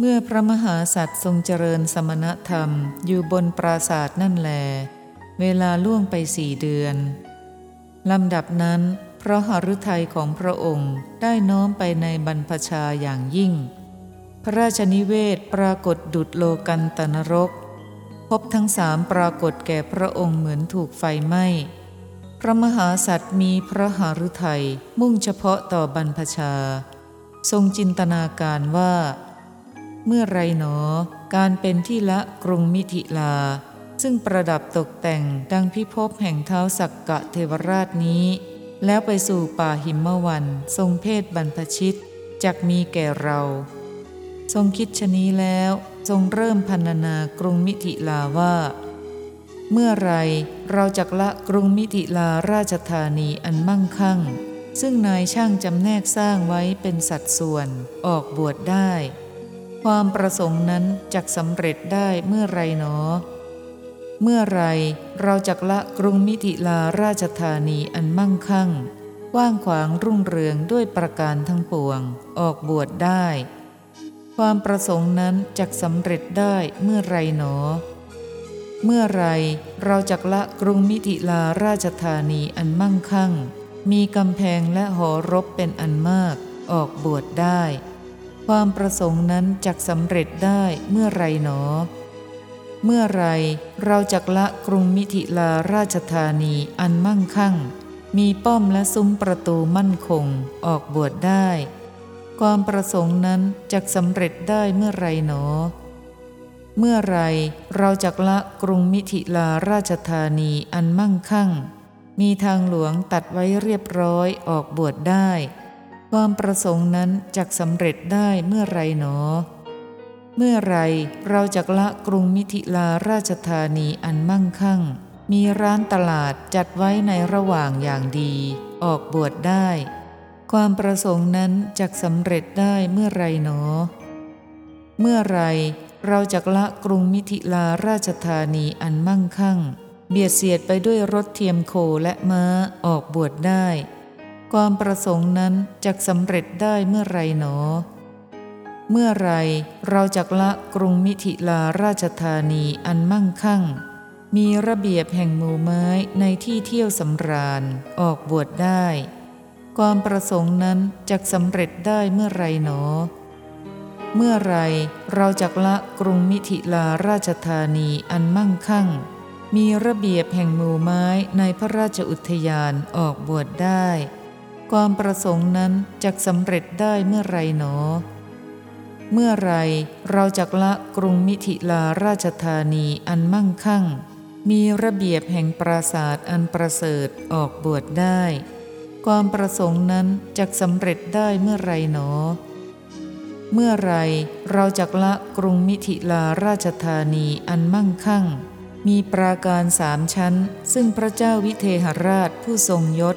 เมื่อพระมหาสัตว์ทรงเจริญสมณธรรมอยู่บนปราสาทนั่นแลเวลาล่วงไป4 เดือนลำดับนั้นพระหฤทัยของพระองค์ได้น้อมไปในบรรพชาอย่างยิ่งพระราชนิเวศปรากฏดุจโลกันตนรกภพทั้ง3ปรากฏแก่พระองค์เหมือนถูกไฟไหม้พระมหาสัตว์มีพระหฤทัยมุ่งเฉพาะต่อบรรพชาทรงจินตนาการว่าเมื่อไรหนอการเป็นที่ละกรุงมิถิลาซึ่งประดับตกแต่งดังพิภพแห่งเท้าสักกะเทวราชนี้แล้วไปสู่ป่าหิมวันทรงเพศบรรพชิตจักมีแก่เราทรงคิดชะนี้แล้วทรงเริ่มพรรณนากรุงมิถิลาว่าเมื่อไรเราจักละกรุงมิถิลาราชธานีอันมั่งคั่งซึ่งนายช่างจำแนกสร้างไว้เป็นสัดส่วนออกบวชได้ความประสงค์นั้นจักสำเร็จได้เมื่อไรหนอเมื่อไรเราจักละกรุงมิถิลาราชธานีอันมั่งคั่งกว้างขวางรุ่งเรืองด้วยประการทั้งปวงออกบวชได้ความประสงค์นั้นจักสำเร็จได้เมื่อไรหนอเมื่อไรเราจักละกรุงมิถิลาราชธานีอันมั่งคั่งมีกำแพงและหอรบเป็นอันมากออกบวชได้ความประสงค์นั้นจักสำเร็จได้เมื่อไรหนอเมื่อไรเราจักละกรุงมิถิลาราชธานีอันมั่งคั่งมีป้อมและซุ้มประตูมั่นคงออกบวชได้ความประสงค์นั้นจักสำเร็จได้เมื่อไรหนอเมื่อไรเราจักละกรุงมิถิลาราชธานีอันมั่งคั่งมีทางหลวงตัดไว้เรียบร้อยออกบวชได้ความประสงค์นั้นจักสำเร็จได้เมื่อไรหนอเมื่อไรเราจักละกรุงมิถิลาราชธานีอันมั่งคั่งมีร้านตลาดจัดไว้ในระหว่างอย่างดีออกบวชได้ความประสงค์นั้นจักสำเร็จได้เมื่อไรหนอเมื่อไรเราจักละกรุงมิถิลาราชธานีอันมั่งคั่งเบียดเสียดไปด้วยรถเทียมโคและม้าออกบวชได้ความประสงค์นั้นจักสำเร็จได้เมื่อไรหนอเมื่อไรเราจักละกรุงมิถิลาราชธานีอันมั่งคั่งมีระเบียบแห่งหมู่ไม้ในที่เที่ยวสำราญออกบวชได้ความประสงค์นั้นจักสำเร็จได้เมื่อไรหนอเมื่อไรเราจักละกรุงมิถิลาราชธานีอันมั่งคั่งมีระเบียบแห่งหมู่ไม้ในพระราชอุทยานออกบวชได้ความประสงค์นั้นจักสำเร็จได้เมื่อไรหนอเมื่อไรเราจักละกรุงมิถิลาราชธานีอันมั่งคั่งมีระเบียบแห่งปราสาทอันประเสริฐออกบวชได้ความประสงค์นั้นจักสำเร็จได้เมื่อไรหนอเมื่อไรเราจักละกรุงมิถิลาราชธานีอันมั่งคั่งมีปราการ3 ชั้นซึ่งพระเจ้าวิเทหราชผู้ทรงยศ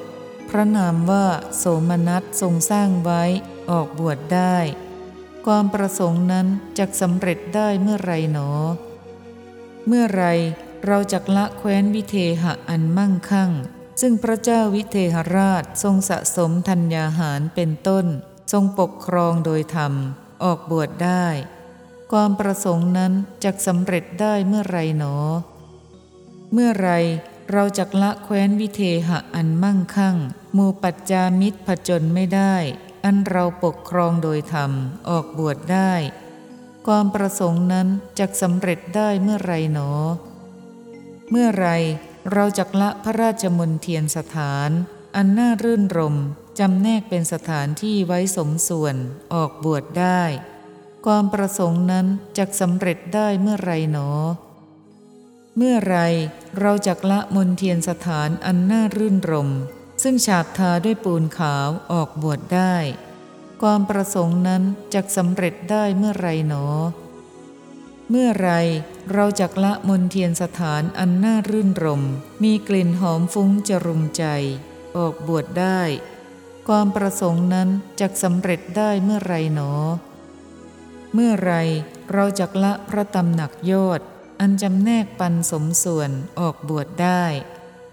พระนามว่าโสมนัสทรงสร้างไว้ออกบวชได้ความประสงค์นั้นจักสำเร็จได้เมื่อไรหนอเมื่อไรเราจักละแคว้นวิเทหะอันมั่งคั่งซึ่งพระเจ้าวิเทหราชทรงสะสมธัญญาหารเป็นต้นทรงปกครองโดยธรรมออกบวชได้ความประสงค์นั้นจักสำเร็จได้เมื่อไรหนอเมื่อไรเราจักละแคว้นวิเทหะอันมั่งคั่งหมู่ปัจจามิตรผจญไม่ได้อันเราปกครองโดยธรรมออกบวชได้ความประสงค์นั้นจักสำเร็จได้เมื่อไรหนอเมื่อไรเราจักละพระราชมณฑียนสถานอันน่ารื่นรมจำแนกเป็นสถานที่ไว้สมส่วนออกบวชได้ความประสงค์นั้นจักสำเร็จได้เมื่อไรหนอเมื่อไรเราจักละมณฑียนสถานอันน่ารื่นรม ซึ่งฉาบทาด้วยปูนขาวออกบวชได้ความประสงค์นั้นจักสำเร็จได้เมื่อไรหนอเมื่อไรเราจักละมนเทียนสถานอันน่ารื่นรมมีกลิ่นหอมฟุ้งจรุงใจออกบวชได้ความประสงค์นั้นจักสำเร็จได้เมื่อไรหนอเมื่อไรเราจักละพระตำหนักโยชน์อันจำแนกปันสมส่วนออกบวชได้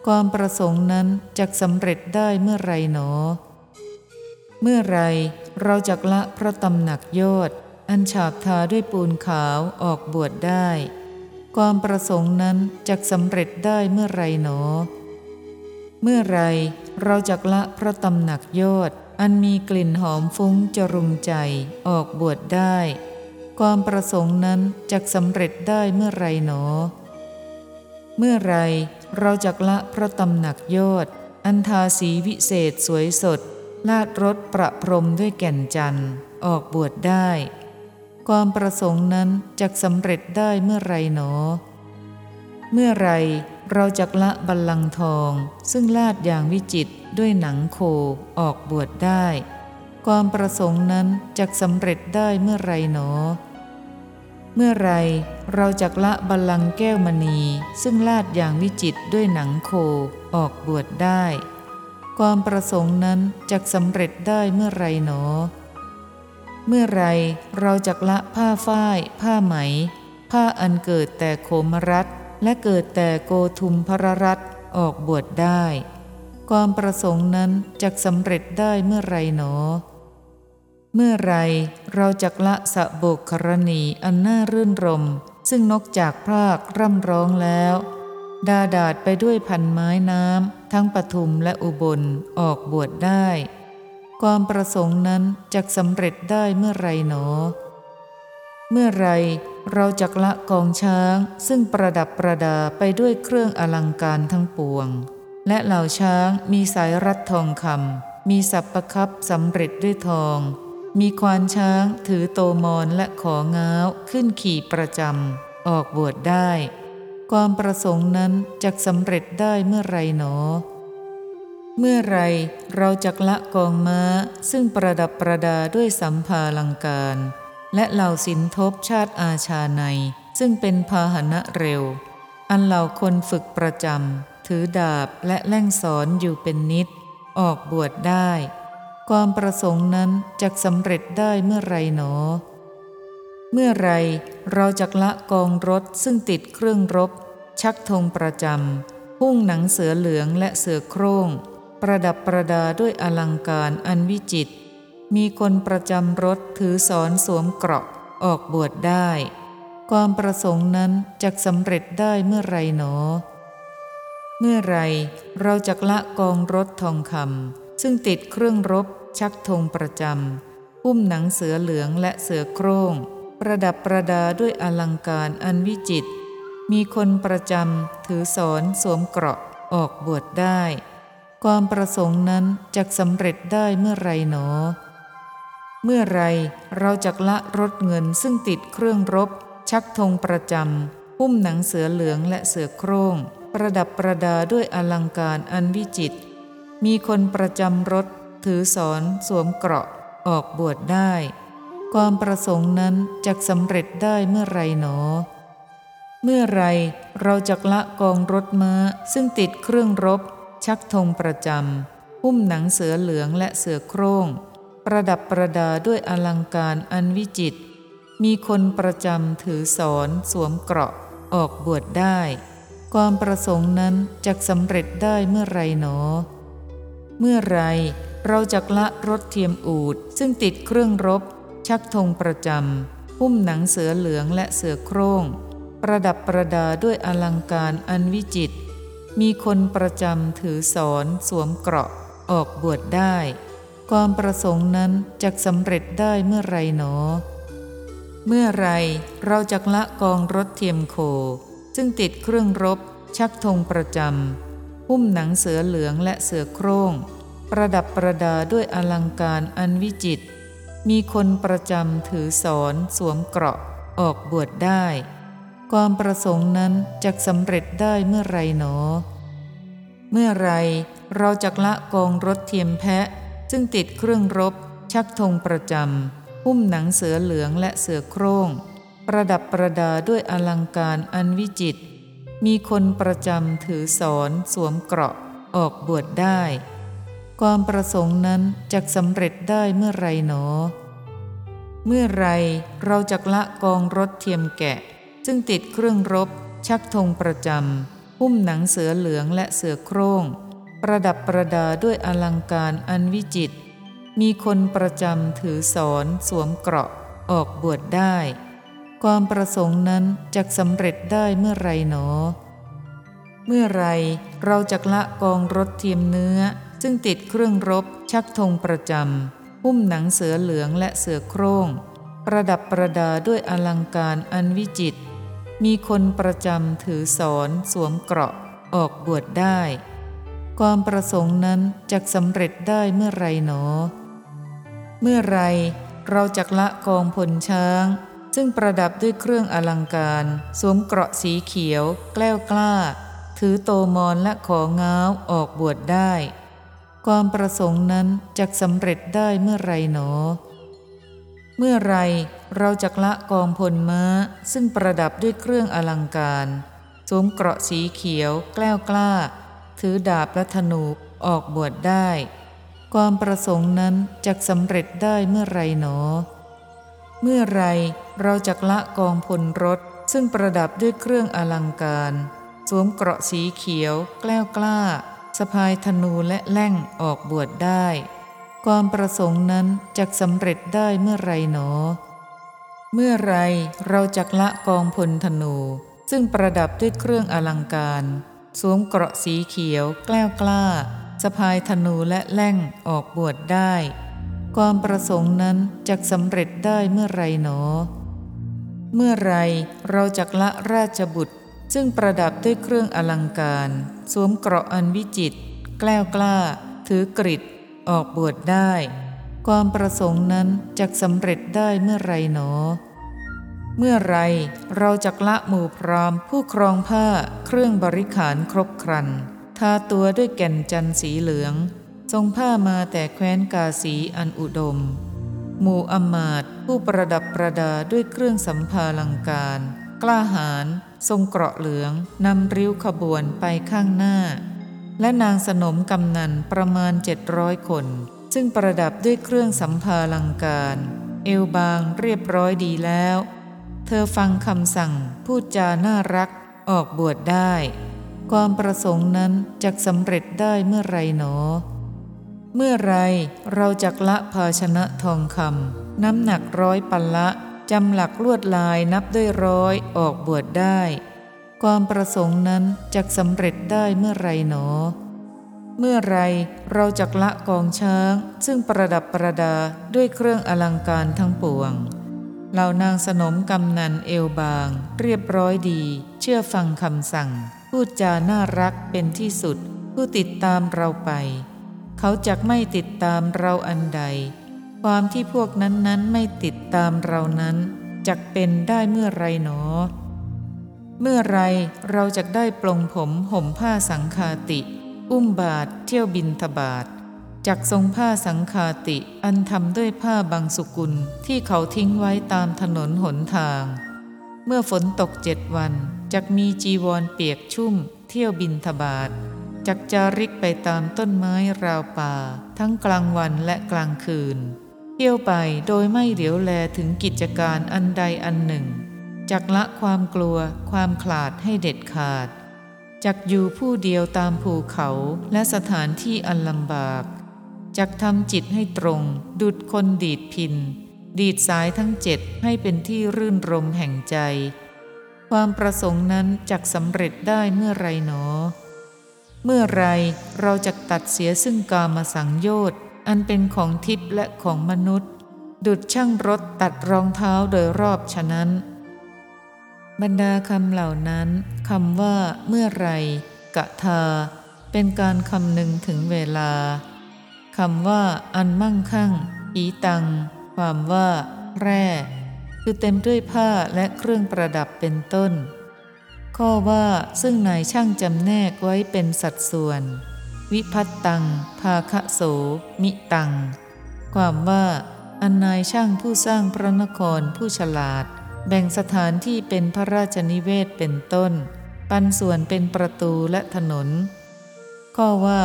ความประสงค์นั้นจักสำเร็จได้เมื่อไรหนอเมื่อไรเราจักละพระตำหนักโยชน์อันฉาบทาด้วยปูนขาวออกบวชได้ความประสงค์นั้นจักสำเร็จได้เมื่อไรหนอเมื่อไรเราจักละพระตำหนักโยชน์อันมีกลิ่นหอมฟุ้งจรุงใจออกบวชได้ความประสงค์นั้นจักสำเร็จได้เมื่อไรหนอเมื่อไรเราจักละพระตำหนักโยชน์อันทาสีวิเศษสวยสดลาดรสประพรมด้วยแก่นจันทร์ออกบวชได้ความประสงค์นั้นจักสำเร็จได้เมื่อไรหนอเมื่อไรเราจักละบัลลังก์ทองซึ่งลาดอย่างวิจิตรด้วยหนังโคออกบวชได้ความประสงค์นั้นจักสำเร็จได้เมื่อไรหนอเมื่อไรเราจักละบัลลังก์แก้วมณีซึ่งลาดอย่างวิจิตรด้วยหนังโคออกบวชได้ความประสงค์นั้นจักสำเร็จได้เมื่อไรหนอเมื่อไรเราจักละผ้าฝ้ายผ้าไหมผ้าอันเกิดแต่โคมรัตน์และเกิดแต่โกทุมพรรัตน์ออกบวชได้ความประสงค์นั้นจักสำเร็จได้เมื่อไรหนอเมื่อไรเราจักละสะโบกขรณีอันน่ารื่นรมซึ่งนกจากพรากร่ำร้องแล้วดาดาดไปด้วยพันไม้น้ำทั้งปทุมและอุบลออกบวชได้ความประสงค์นั้นจักสำเร็จได้เมื่อไรหนอเมื่อไรเราจักละกองช้างซึ่งประดับประดาไปด้วยเครื่องอลังการทั้งปวงและเหล่าช้างมีสายรัดทองคำมีสับประคับสำเร็จด้วยทองมีควานช้างถือโตมอนและของง้าวขึ้นขี่ประจำออกบวชได้ความประสงค์นั้นจักสำเร็จได้เมื่อไรหนอเมื่อไรเราจักละกองม้าซึ่งประดับประดาด้วยสัมภาลังการและเหล่าสินทบชาติอาชาในซึ่งเป็นพาหนะเร็วอันเหล่าคนฝึกประจำถือดาบและแล่งสอนอยู่เป็นนิดออกบวชได้ความประสงค์นั้นจักสำเร็จได้เมื่อไรหนอเมื่อไรเราจักละกองรถซึ่งติดเครื่องรบชักธงประจำหุ้งหนังเสือเหลืองและเสือโคร่งประดับประดาด้วยอลังการอันวิจิตรมีคนประจำรถถือศรสวมเกราะออกบวชได้ความประสงค์นั้นจักสำเร็จได้เมื่อไรหนอเมื่อไรเราจักละกองรถทองคำซึ่งติดเครื่องรบชักธงประจำหุ้มหนังเสือเหลืองและเสือโคร่งประดับประดาด้วยอลังการอันวิจิตรมีคนประจำถือศรสวมเกราะออกบวชได้ความประสงค์นั้นจักสำเร็จได้เมื่อไรหนอเมื่อไรเราจักละรถเงินซึ่งติดเครื่องรบชักธงประจำหุ้มหนังเสือเหลืองและเสือโคร่งประดับประดาด้วยอลังการอันวิจิตรมีคนประจำรถถือศรสวมเกราะออกบวชได้ความประสงค์นั้นจักสำเร็จได้เมื่อไรหนอเมื่อไรเราจักละกองรถม้าซึ่งติดเครื่องรบชักธงประจำหุ้มหนังเสือเหลืองและเสือโคร่งประดับประดาด้วยอลังการอันวิจิตรมีคนประจำถือศรสวมเกราะออกบวชได้ความประสงค์นั้นจักสำเร็จได้เมื่อไรหนอเมื่อไรเราจักละรถเทียมอูฐซึ่งติดเครื่องรบชักธงประจำหุ้มหนังเสือเหลืองและเสือโคร่งประดับประดาด้วยอลังการอันวิจิตรมีคนประจำถือศรสวมเกราะออกบวชได้ความประสงค์นั้นจักสำเร็จได้เมื่อไรหนอเมื่อไรเราจักละกองรถเทียมโคซึ่งติดเครื่องรบชักธงประจำหุ้มหนังเสือเหลืองและเสือโคร่งประดับประดาด้วยอลังการอันวิจิตรมีคนประจำถือศรสวมเกราะออกบวชได้ความประสงค์นั้นจักสำเร็จได้เมื่อไรหนอ เมื่อไรเราจักละกองรถเทียมแพะซึ่งติดเครื่องรบชักธงประจำหุ้มหนังเสือเหลืองและเสือโคร่งประดับประดาด้วยอลังการอันวิจิตรมีคนประจำถือศรสวมเกราะออกบวชได้ความประสงค์นั้นจักสำเร็จได้เมื่อไรหนอเมื่อไรเราจักละกองรถเทียมแกะซึ่งติดเครื่องรบชักธงประจำหุ้มหนังเสือเหลืองและเสือโคร่งประดับประดาด้วยอลังการอันวิจิตรมีคนประจำถือศรสวมเกราะออกบวชได้ความประสงค์นั้นจักสำเร็จได้เมื่อไรหนอเมื่อไรเราจักละกองรถเทียมเนื้อซึ่งติดเครื่องรบชักธงประจำหุ้มหนังเสือเหลืองและเสือโคร่งประดับประดาด้วยอลังการอันวิจิตรมีคนประจำถือศรสวมเกราะออกบวชได้ความประสงค์นั้นจักสำเร็จได้เมื่อไรหนอเมื่อไรเราจักละกองพลช้างซึ่งประดับด้วยเครื่องอลังการสวมเกราะสีเขียวแกล้วกล้าถือโตมอนและของง้าวออกบวชได้ความประสงค์นั้นจักสำเร็จได้เมื่อไรหนอเมื่อไรเราจักละกองพลม้าซึ่งประดับด้วยเครื่องอลังการสวมเกราะสีเขียวแกล้วกล้าถือดาบและธนูออกบวชได้ความประสงค์นั้นจักสำเร็จได้เมื่อไรหนอเมื่อไรเราจักละกองพลรถซึ่งประดับด้วยเครื่องอลังการสวมเกราะสีเขียวแกล้วกล้าสะพายธนูและแล่งออกบวชได้ความประสงค์นั้นจักสำเร็จได้เมื่อไรหนอเมื่อไรเราจักละกองพลธนูซึ่งประดับด้วยเครื่องอลังการสวมเกราะสีเขียวแกล้วกล้าสะพายธนูและแล่งออกบวชได้ความประสงค์นั้นจักสำเร็จได้เมื่อไรหนอเมื่อไรเราจักละราชบุตรซึ่งประดับด้วยเครื่องอลังการสวมเกราะอันวิจิตรแกล้วกล้าถือกฤษออกบวชได้ความประสงค์นั้นจักสำเร็จได้เมื่อไรหนอเมื่อไรเราจักละหมู่พราหมณ์ผู้ครองผ้าเครื่องบริขารครบครันทาตัวด้วยแก่นจันทร์สีเหลืองทรงผ้ามาแต่แคว้นกาสีอันอุดมหมู่อมาตย์ผู้ประดับประดาด้วยเครื่องสัมภาลังการกล้าหาญทรงเกราะเหลืองนำริ้วขบวนไปข้างหน้าและนางสนมกำนันประมาณ700คนซึ่งประดับด้วยเครื่องสัมภาลังการเอวบางเรียบร้อยดีแล้วเธอฟังคำสั่งพูดจาน่ารักออกบวชได้ความประสงค์นั้นจักสำเร็จได้เมื่อไรหนอเมื่อไรเราจักละภาชนะทองคำน้ำหนัก100ปัลละจำหลักลวดลายนับด้วย100ออกบวชได้ความประสงค์นั้นจักสำเร็จได้เมื่อไรหนอเมื่อไรเราจักละกองช้างซึ่งประดับประดาด้วยเครื่องอลังการทั้งปวงเหล่านางสนมกำนันเอวบางเรียบร้อยดีเชื่อฟังคำสั่งพูดจาน่ารักเป็นที่สุดผู้ติดตามเราไปเขาจักไม่ติดตามเราอันใดความที่พวกนั้นไม่ติดตามเรานั้นจักเป็นได้เมื่อไรหนอเมื่อไรเราจักได้ปลงผมห่มผ้าสังฆาติอุ้มบาตรเที่ยวบิณฑบาตจักทรงผ้าสังฆาติอันทำด้วยผ้าบางสุกุลที่เขาทิ้งไว้ตามถนนหนทางเมื่อฝนตก7 วันจักมีจีวรเปียกชุ่มเที่ยวบิณฑบาตจักจาริกไปตามต้นไม้ราวป่าทั้งกลางวันและกลางคืนเที่ยวไปโดยไม่เหลียวแลถึงกิจการอันใดอันหนึ่งจักละความกลัวความขลาดให้เด็ดขาดจักอยู่ผู้เดียวตามภูเขาและสถานที่อันลำบากจักทำจิตให้ตรงดุจคนดีดพินดีดสายทั้ง7ให้เป็นที่รื่นรมแห่งใจความประสงค์นั้นจักสำเร็จได้เมื่อไรหนอเมื่อไรเราจักตัดเสียซึ่งกามสังโยชน์อันเป็นของทิพย์และของมนุษย์ดุจช่างรถตัดรองเท้าโดยรอบฉะนั้นบรรดาคำเหล่านั้นคำว่าเมื่อไรกะทาเป็นการคำนึงถึงเวลาคำว่าอันมั่งคั่งอีตังความว่าแร่คือเต็มด้วยผ้าและเครื่องประดับเป็นต้น ข้อว่าซึ่งนายช่างจำแนกไว้เป็นสัดส่วนวิภัตตังภาคะโสมิตังความว่าอันนายช่างผู้สร้างพระนครผู้ฉลาดแบ่งสถานที่เป็นพระราชนิเวศเป็นต้นปันส่วนเป็นประตูและถนนข้อว่า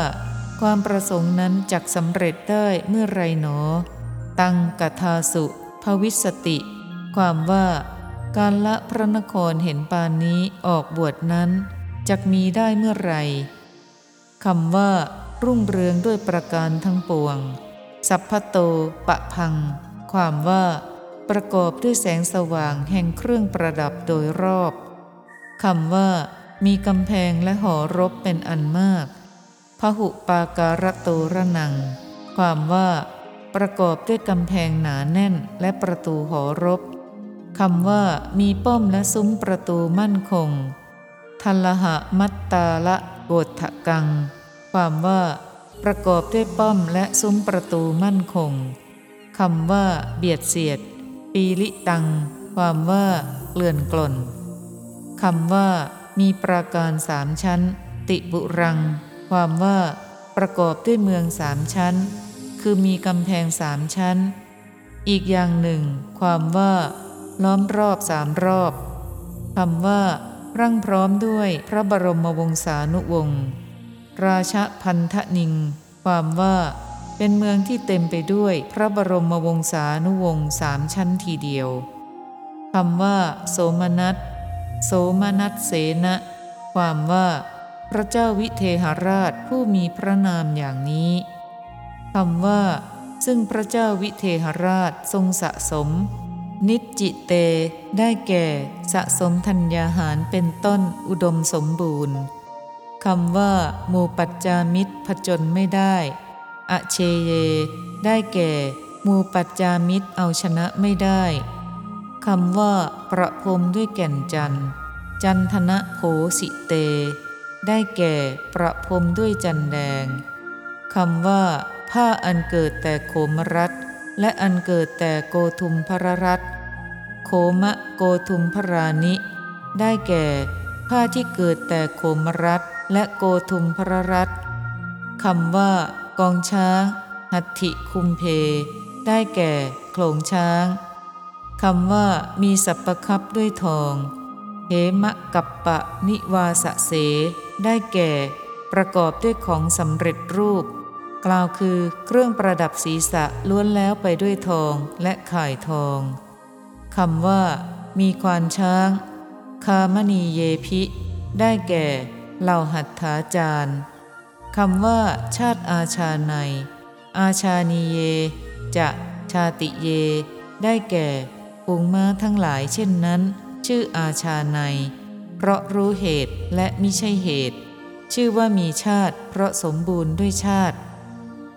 ความประสงค์นั้นจักสำเร็จได้เมื่อไรหนอตังกทาสุภวิสติความว่าการละพระนครเห็นปานนี้ออกบวชนั้นจักมีได้เมื่อไรคำว่ารุ่งเรืองด้วยประการทั้งปวงสัพพโตปะพังความว่าประกอบด้วยแสงสว่างแห่งเครื่องประดับโดยรอบคำว่ามีกำแพงและหอรบเป็นอันมากพหุปาการะโตระนังความว่าประกอบด้วยกำแพงหนาแน่นและประตูหอรบคำว่ามีป้อมและซุ้มประตูมั่นคงทัลละหะมัตตาละโกฏฐกังความว่าประกอบด้วยป้อมและซุ้มประตูมั่นคงคำว่าเบียดเสียดปีลิตังความว่าเกลื่อนกล่นคำว่ามีปราการสามชั้นติบุรังความว่าประกอบด้วยเมืองสามชั้นคือมีกำแพงสามชั้นอีกอย่างหนึ่งความว่าล้อมรอบสามรอบคำว่าร่างพร้อมด้วยพระบรมวงศานุวงศ์ราชพันธนิงความว่าเป็นเมืองที่เต็มไปด้วยพระบรมวงศานุวงศ์สามชั้นทีเดียวคำว่าโสมนัสโสมนัสเสนะความว่าพระเจ้าวิเทหราชผู้มีพระนามอย่างนี้คำว่าซึ่งพระเจ้าวิเทหราชทรงสะสมนิจจิเตได้แก่สะสมธัญญาหารเป็นต้นอุดมสมบูรณ์คำว่าโมปัจจามิตรผจญไม่ได้อเชเยได้แก่โมปัจจามิตรเอาชนะไม่ได้คำว่าประพรมด้วยแก่นจันทร์จันทนะโภสิเตได้แก่ประพรมด้วยจันแดงคำว่าผ้าอันเกิดแต่โคมรัตน์และอันเกิดแต่โกทุมพรรัตน์โคมะโกทุมพรานิได้แก่ผ้าที่เกิดแต่โคมรัตน์และโกทุมพรรัตน์คำว่ากองช้างหัตถิคุมเพได้แก่โขลงช้างคำว่ามีสัพพคัพด้วยทองเหมะกัปปะนิวาสเสได้แก่ประกอบด้วยของสำเร็จรูปกล่าวคือเครื่องประดับศีรษะล้วนแล้วไปด้วยทองและข่ายทองคำว่ามีควานช้างคามณีเยพิได้แก่เหล่าหัตถาจารย์คำว่าชาติอาชาในอาชานีเยจะชาติเยได้แก่ฝูงม้าทั้งหลายเช่นนั้นชื่ออาชาในเพราะรู้เหตุและมิใช่เหตุชื่อว่ามีชาติเพราะสมบูรณ์ด้วยชาติ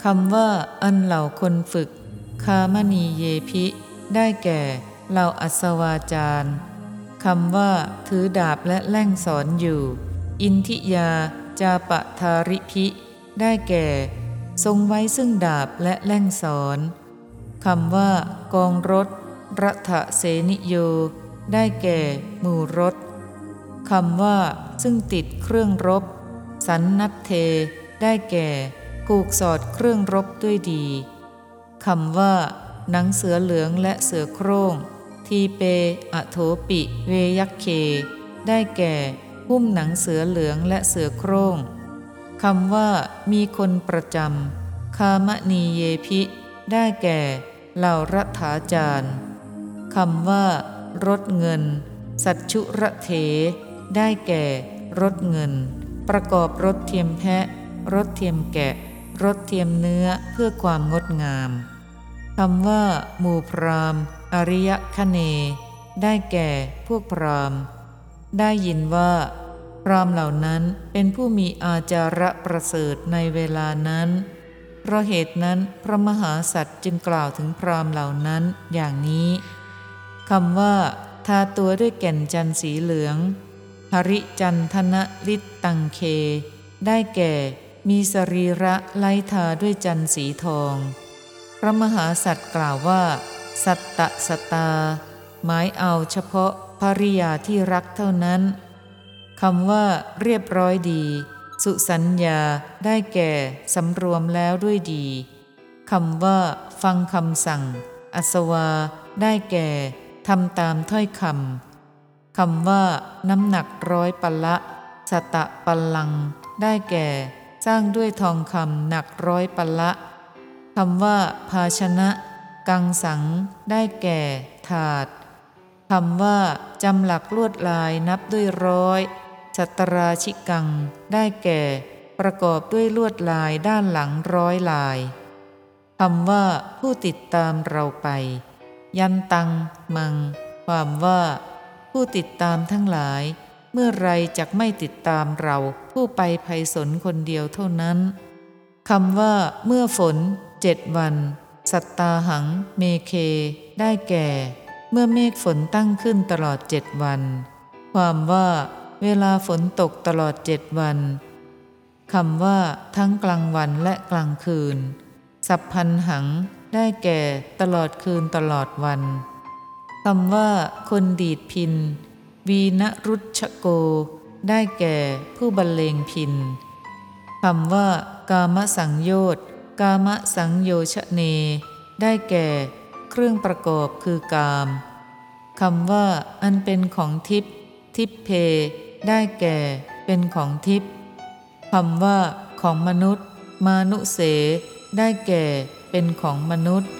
คำว่าอันเหล่าคนฝึกคามณีเยพิได้แก่เหล่าอัศวาจารย์คำว่าถือดาบและแล่งสอนอยู่อินทิยาจาปะทาริพิได้แก่ทรงไว้ซึ่งดาบและแล่งสอนคำว่ากองรถรัฐเสนิโยได้แก่หมู่รถคำว่าซึ่งติดเครื่องรบสันนัตเทได้แก่ผูกสอดเครื่องรบด้วยดีคำว่าหนังเสือเหลืองและเสือโคร่งทีเปอโถปิเวยัคเคได้แก่หุ้มหนังเสือเหลืองและเสือโคร่งคำว่ามีคนประจำคามณีเยพิได้แก่เหล่ารัฐาจารย์คำว่ารถเงินสัจชุระเถได้แก่รถเงินประกอบรถเทียมแพะรถเทียมแกะรถเทียมเนื้อเพื่อความงดงามคำว่าหมู่พราหมณ์อริยคเนได้แก่พวกพราหมณ์ได้ยินว่าพราหมณ์เหล่านั้นเป็นผู้มีอาจาระประเสริฐในเวลานั้นเพราะเหตุนั้นพระมหาสัตว์จึงกล่าวถึงพราหมณ์เหล่านั้นอย่างนี้คำว่าทาตัวด้วยแก่นจันทร์สีเหลืองหริจันทนะลิตตังเคได้แก่มีสรีระไล้ทาด้วยจันทร์สีทองพระมหาสัตว์กล่าวว่าสัตตะสตาหมายเอาเฉพาะภริยาที่รักเท่านั้น คำว่าเรียบร้อยดีสุสัญญาได้แก่สำรวมแล้วด้วยดีคำว่าฟังคำสั่งอัสวาได้แก่ทำตามถ้อยคำคำว่าน้ำหนักร้อยปัลละสตะปัลลังได้แก่สร้างด้วยทองคำหนักร้อยปัลละคำว่าภาชนะกังสังได้แก่ถาดคำว่าจำหลักลวดลายนับด้วยร้อยชัตราชิกังได้แก่ประกอบด้วยลวดลายด้านหลังร้อยลายคำว่าผู้ติดตามเราไปยันตังมังความว่าผู้ติดตามทั้งหลายเมื่อไรจักไม่ติดตามเราผู้ไปไพศาลคนเดียวเท่านั้นคำว่าเมื่อฝน7วันสัตตาหังเมเคได้แก่เมื่อเมฆฝนตั้งขึ้นตลอด7วันความว่าเวลาฝนตกตลอด7วันคำว่าทั้งกลางวันและกลางคืนสัพพันหังได้แก่ตลอดคืนตลอดวันคำว่าคนดีดพิณวีนรุชโกได้แก่ผู้บรรเลงพิณคำว่ากามสังโยชน์กามสังโยชเนได้แก่เครื่องประกอบคือกามคำว่าอันเป็นของทิพย์ทิพเพได้แก่เป็นของทิพย์คำว่าของมนุษย์มานุเสได้แก่เป็นของมนุษย์